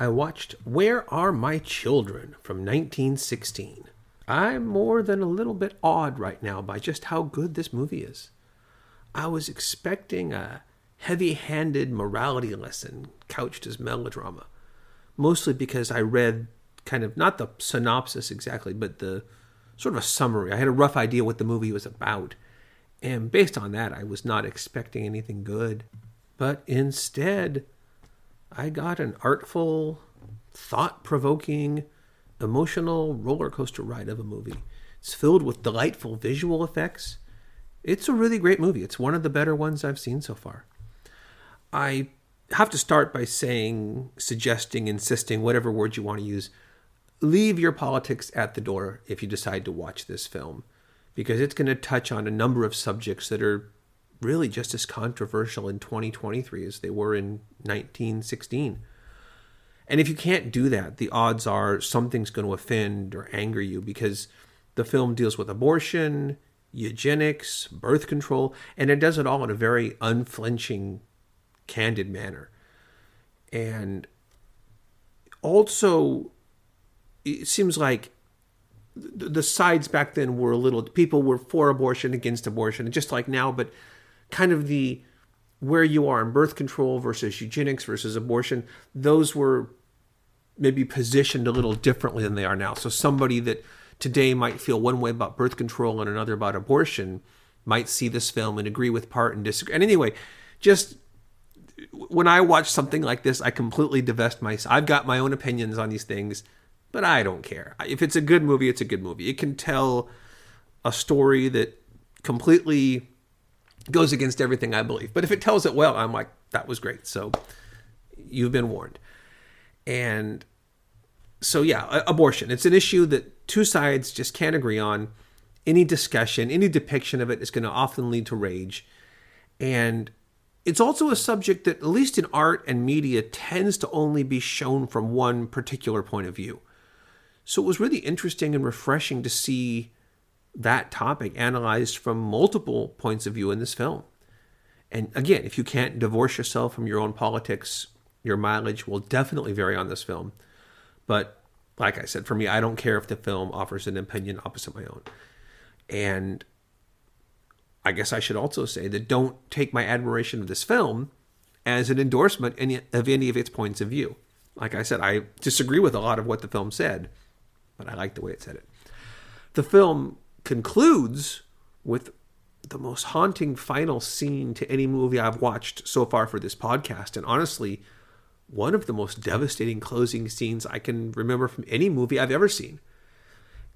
I watched Where Are My Children from 1916. I'm more than a little bit awed right now by just how good this movie is. I was expecting a heavy-handed morality lesson couched as melodrama, mostly because I read kind of, not the synopsis exactly, but the sort of a summary. I had a rough idea what the movie was about, and based on that, I was not expecting anything good. But instead, I got an artful, thought-provoking, emotional roller coaster ride of a movie. It's filled with delightful visual effects. It's a really great movie. It's one of the better ones I've seen so far. I have to start by saying, suggesting, insisting, whatever word you want to use, leave your politics at the door if you decide to watch this film, because it's going to touch on a number of subjects that are really just as controversial in 2023 as they were in 1916. And if you can't do that, the odds are something's going to offend or anger you, because the film deals with abortion, eugenics, birth control, and it does it all in a very unflinching, candid manner. And also, it seems like the sides back then were a little, people were for abortion, against abortion, just like now, but kind of the where you are in birth control versus eugenics versus abortion, those were maybe positioned a little differently than they are now. So somebody that today might feel one way about birth control and another about abortion might see this film and agree with part and disagree. And anyway, just when I watch something like this, I completely divest myself. I've got my own opinions on these things, but I don't care. If it's a good movie, it's a good movie. It can tell a story that completely goes against everything I believe. But if it tells it well, I'm like, that was great. So you've been warned. And so, yeah, abortion. It's an issue that two sides just can't agree on. Any discussion, any depiction of it is going to often lead to rage. And it's also a subject that, at least in art and media, tends to only be shown from one particular point of view. So it was really interesting and refreshing to see that topic analyzed from multiple points of view in this film. And again, if you can't divorce yourself from your own politics, your mileage will definitely vary on this film. But like I said, for me, I don't care if the film offers an opinion opposite my own. And I guess I should also say that don't take my admiration of this film as an endorsement of any of its points of view. Like I said, I disagree with a lot of what the film said, but I like the way it said it. The film concludes with the most haunting final scene to any movie I've watched so far for this podcast. And honestly, one of the most devastating closing scenes I can remember from any movie I've ever seen.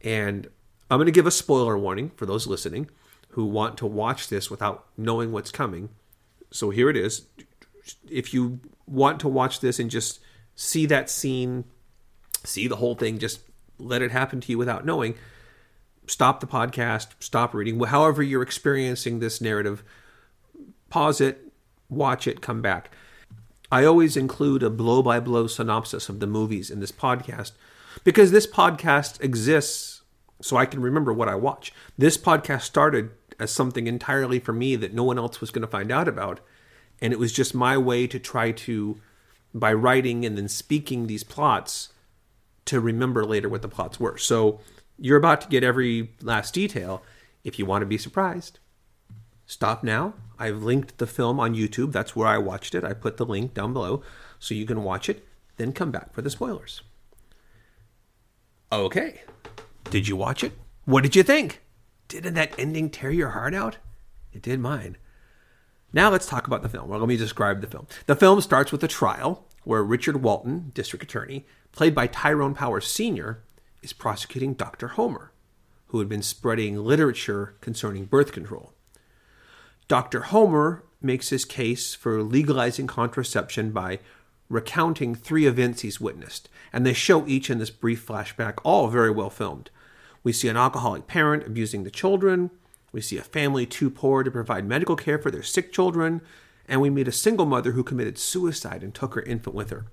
And I'm going to give a spoiler warning for those listening who want to watch this without knowing what's coming. So here it is. If you want to watch this and just see that scene, see the whole thing, just let it happen to you without knowing, stop the podcast, stop reading, however you're experiencing this narrative, pause it, watch it, come back. I always include a blow-by-blow synopsis of the movies in this podcast because this podcast exists so I can remember what I watch. This podcast started as something entirely for me that no one else was going to find out about, and it was just my way to try to, by writing and then speaking these plots, to remember later what the plots were. So you're about to get every last detail if you want to be surprised. Stop now. I've linked the film on YouTube. That's where I watched it. I put the link down below so you can watch it. Then come back for the spoilers. Okay. Did you watch it? What did you think? Didn't that ending tear your heart out? It did mine. Now let's talk about the film. Well, let me describe the film. The film starts with a trial where Richard Walton, district attorney, played by Tyrone Power Sr., is prosecuting Dr. Homer, who had been spreading literature concerning birth control. Dr. Homer makes his case for legalizing contraception by recounting three events he's witnessed, and they show each in this brief flashback, all very well filmed. We see an alcoholic parent abusing the children, we see a family too poor to provide medical care for their sick children, and we meet a single mother who committed suicide and took her infant with her.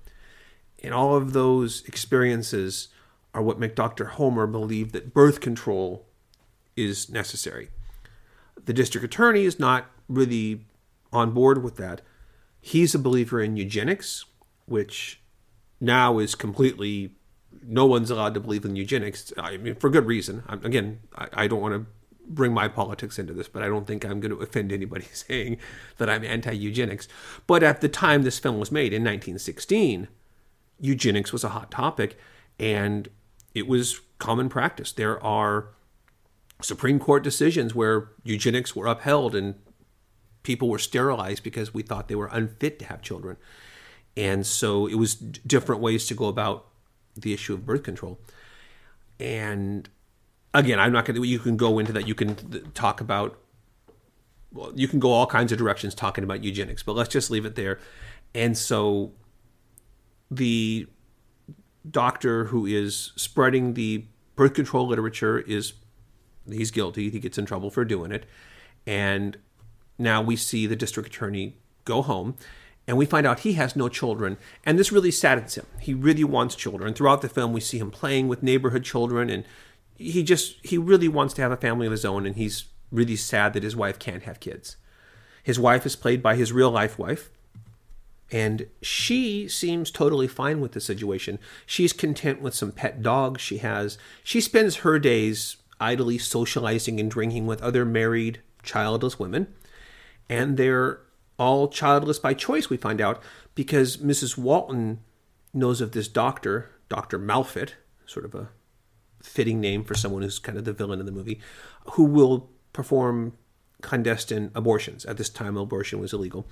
And all of those experiences are what make Dr. Homer believe that birth control is necessary. The district attorney is not really on board with that. He's a believer in eugenics, which now is completely, no one's allowed to believe in eugenics. I mean, for good reason. I don't want to bring my politics into this, but I don't think I'm going to offend anybody saying that I'm anti-eugenics. But at the time this film was made in 1916, eugenics was a hot topic, and it was common practice. There are Supreme Court decisions where eugenics were upheld and people were sterilized because we thought they were unfit to have children. And so it was different ways to go about the issue of birth control. And again, I'm not going to, you can go into that. You can talk about, well, you can go all kinds of directions talking about eugenics, but let's just leave it there. And so the doctor who is spreading the birth control literature is, he's guilty. He gets in trouble for doing it. And now we see the district attorney go home, and we find out he has no children. And this really saddens him. He really wants children. Throughout the film, we see him playing with neighborhood children, and he really wants to have a family of his own, and he's really sad that his wife can't have kids. His wife is played by his real-life wife, and she seems totally fine with the situation. She's content with some pet dogs she has. She spends her days idly socializing and drinking with other married, childless women, and they're all childless by choice, we find out, because Mrs. Walton knows of this doctor, Dr. Malfit, sort of a fitting name for someone who's kind of the villain in the movie, who will perform clandestine abortions. At this time, abortion was illegal.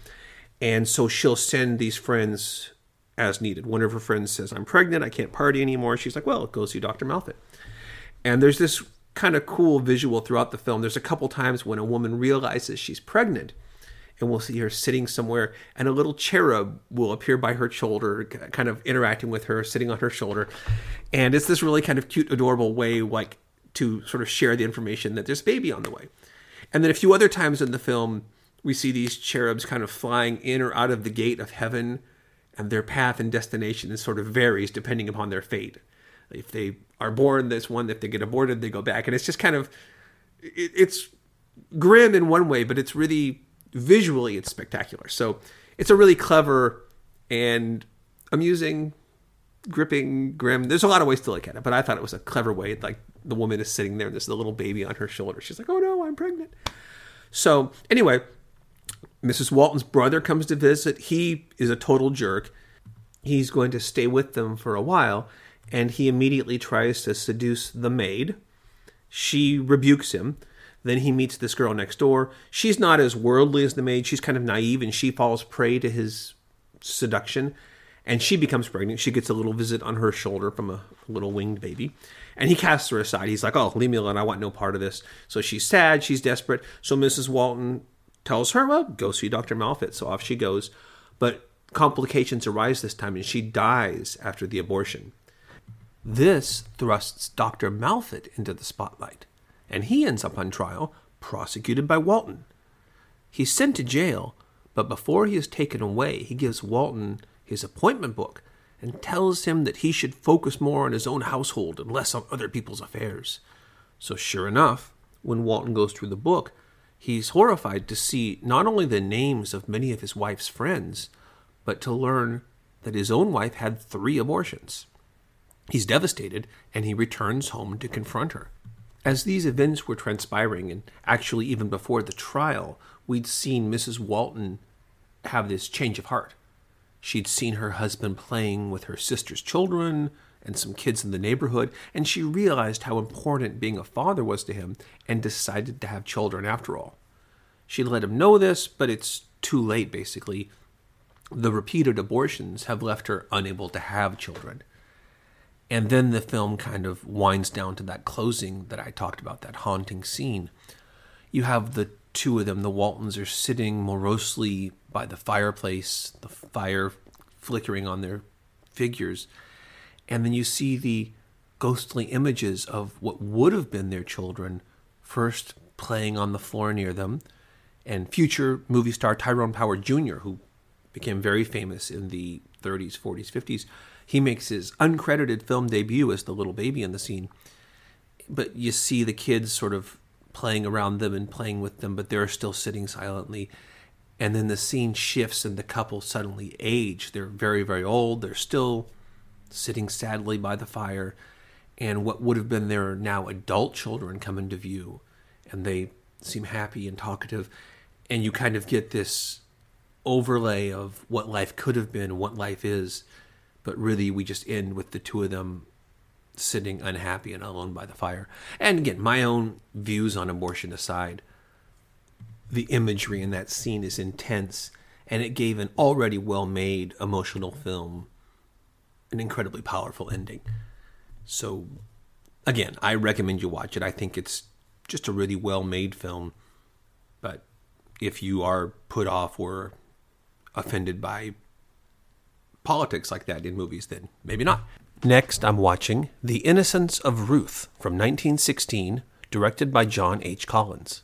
And so she'll send these friends as needed. One of her friends says, I'm pregnant, I can't party anymore. She's like, well, go see Dr. Malfit. And there's this kind of cool visual throughout the film. There's a couple times when a woman realizes she's pregnant, and we'll see her sitting somewhere, and a little cherub will appear by her shoulder, kind of interacting with her, sitting on her shoulder. And it's this really kind of cute, adorable way, like, to sort of share the information that there's a baby on the way. And then a few other times in the film, we see these cherubs kind of flying in or out of the gate of heaven, and their path and destination is sort of varies depending upon their fate. If they are born, this one, if they get aborted, they go back. And it's just kind of, it's grim in one way, but it's really, visually, it's spectacular. So it's a really clever and amusing, gripping, grim. There's a lot of ways to look at it, but I thought it was a clever way. Like, the woman is sitting there and there's the little baby on her shoulder. She's like, oh no, I'm pregnant. So anyway, Mrs. Walton's brother comes to visit. He is a total jerk. He's going to stay with them for a while, and he immediately tries to seduce the maid. She rebukes him. Then he meets this girl next door. She's not as worldly as the maid. She's kind of naive, and she falls prey to his seduction. And she becomes pregnant. She gets a little visit on her shoulder from a little winged baby. And he casts her aside. He's like, oh, leave me alone. I want no part of this. So she's sad. She's desperate. So Mrs. Walton tells her, well, go see Dr. Malfit. So off she goes. But complications arise this time, and she dies after the abortion. This thrusts Dr. Malfit into the spotlight, and he ends up on trial, prosecuted by Walton. He's sent to jail, but before he is taken away, he gives Walton his appointment book and tells him that he should focus more on his own household and less on other people's affairs. So sure enough, when Walton goes through the book, he's horrified to see not only the names of many of his wife's friends, but to learn that his own wife had 3 abortions. He's devastated, and he returns home to confront her. As these events were transpiring, and actually even before the trial, we'd seen Mrs. Walton have this change of heart. She'd seen her husband playing with her sister's children and some kids in the neighborhood, and she realized how important being a father was to him and decided to have children after all. She let him know this, but it's too late, basically. The repeated abortions have left her unable to have children. And then the film kind of winds down to that closing that I talked about, that haunting scene. You have the two of them, the Waltons, are sitting morosely by the fireplace, the fire flickering on their figures. And then you see the ghostly images of what would have been their children, first playing on the floor near them, and future movie star Tyrone Power Jr., who became very famous in the 30s, 40s, 50s, he makes his uncredited film debut as the little baby in the scene. But you see the kids sort of playing around them and playing with them, but they're still sitting silently. And then the scene shifts and the couple suddenly age. They're very, very old. They're still sitting sadly by the fire, and what would have been their now adult children come into view, and they seem happy and talkative, and you kind of get this overlay of what life could have been, what life is, but really we just end with the two of them sitting unhappy and alone by the fire. And again, my own views on abortion aside, the imagery in that scene is intense, and it gave an already well-made emotional film an incredibly powerful ending. So, again, I recommend you watch it. I think it's just a really well-made film, but if you are put off or offended by politics like that in movies, then maybe not. Next, I'm watching The Innocence of Ruth from 1916, directed by John H. Collins.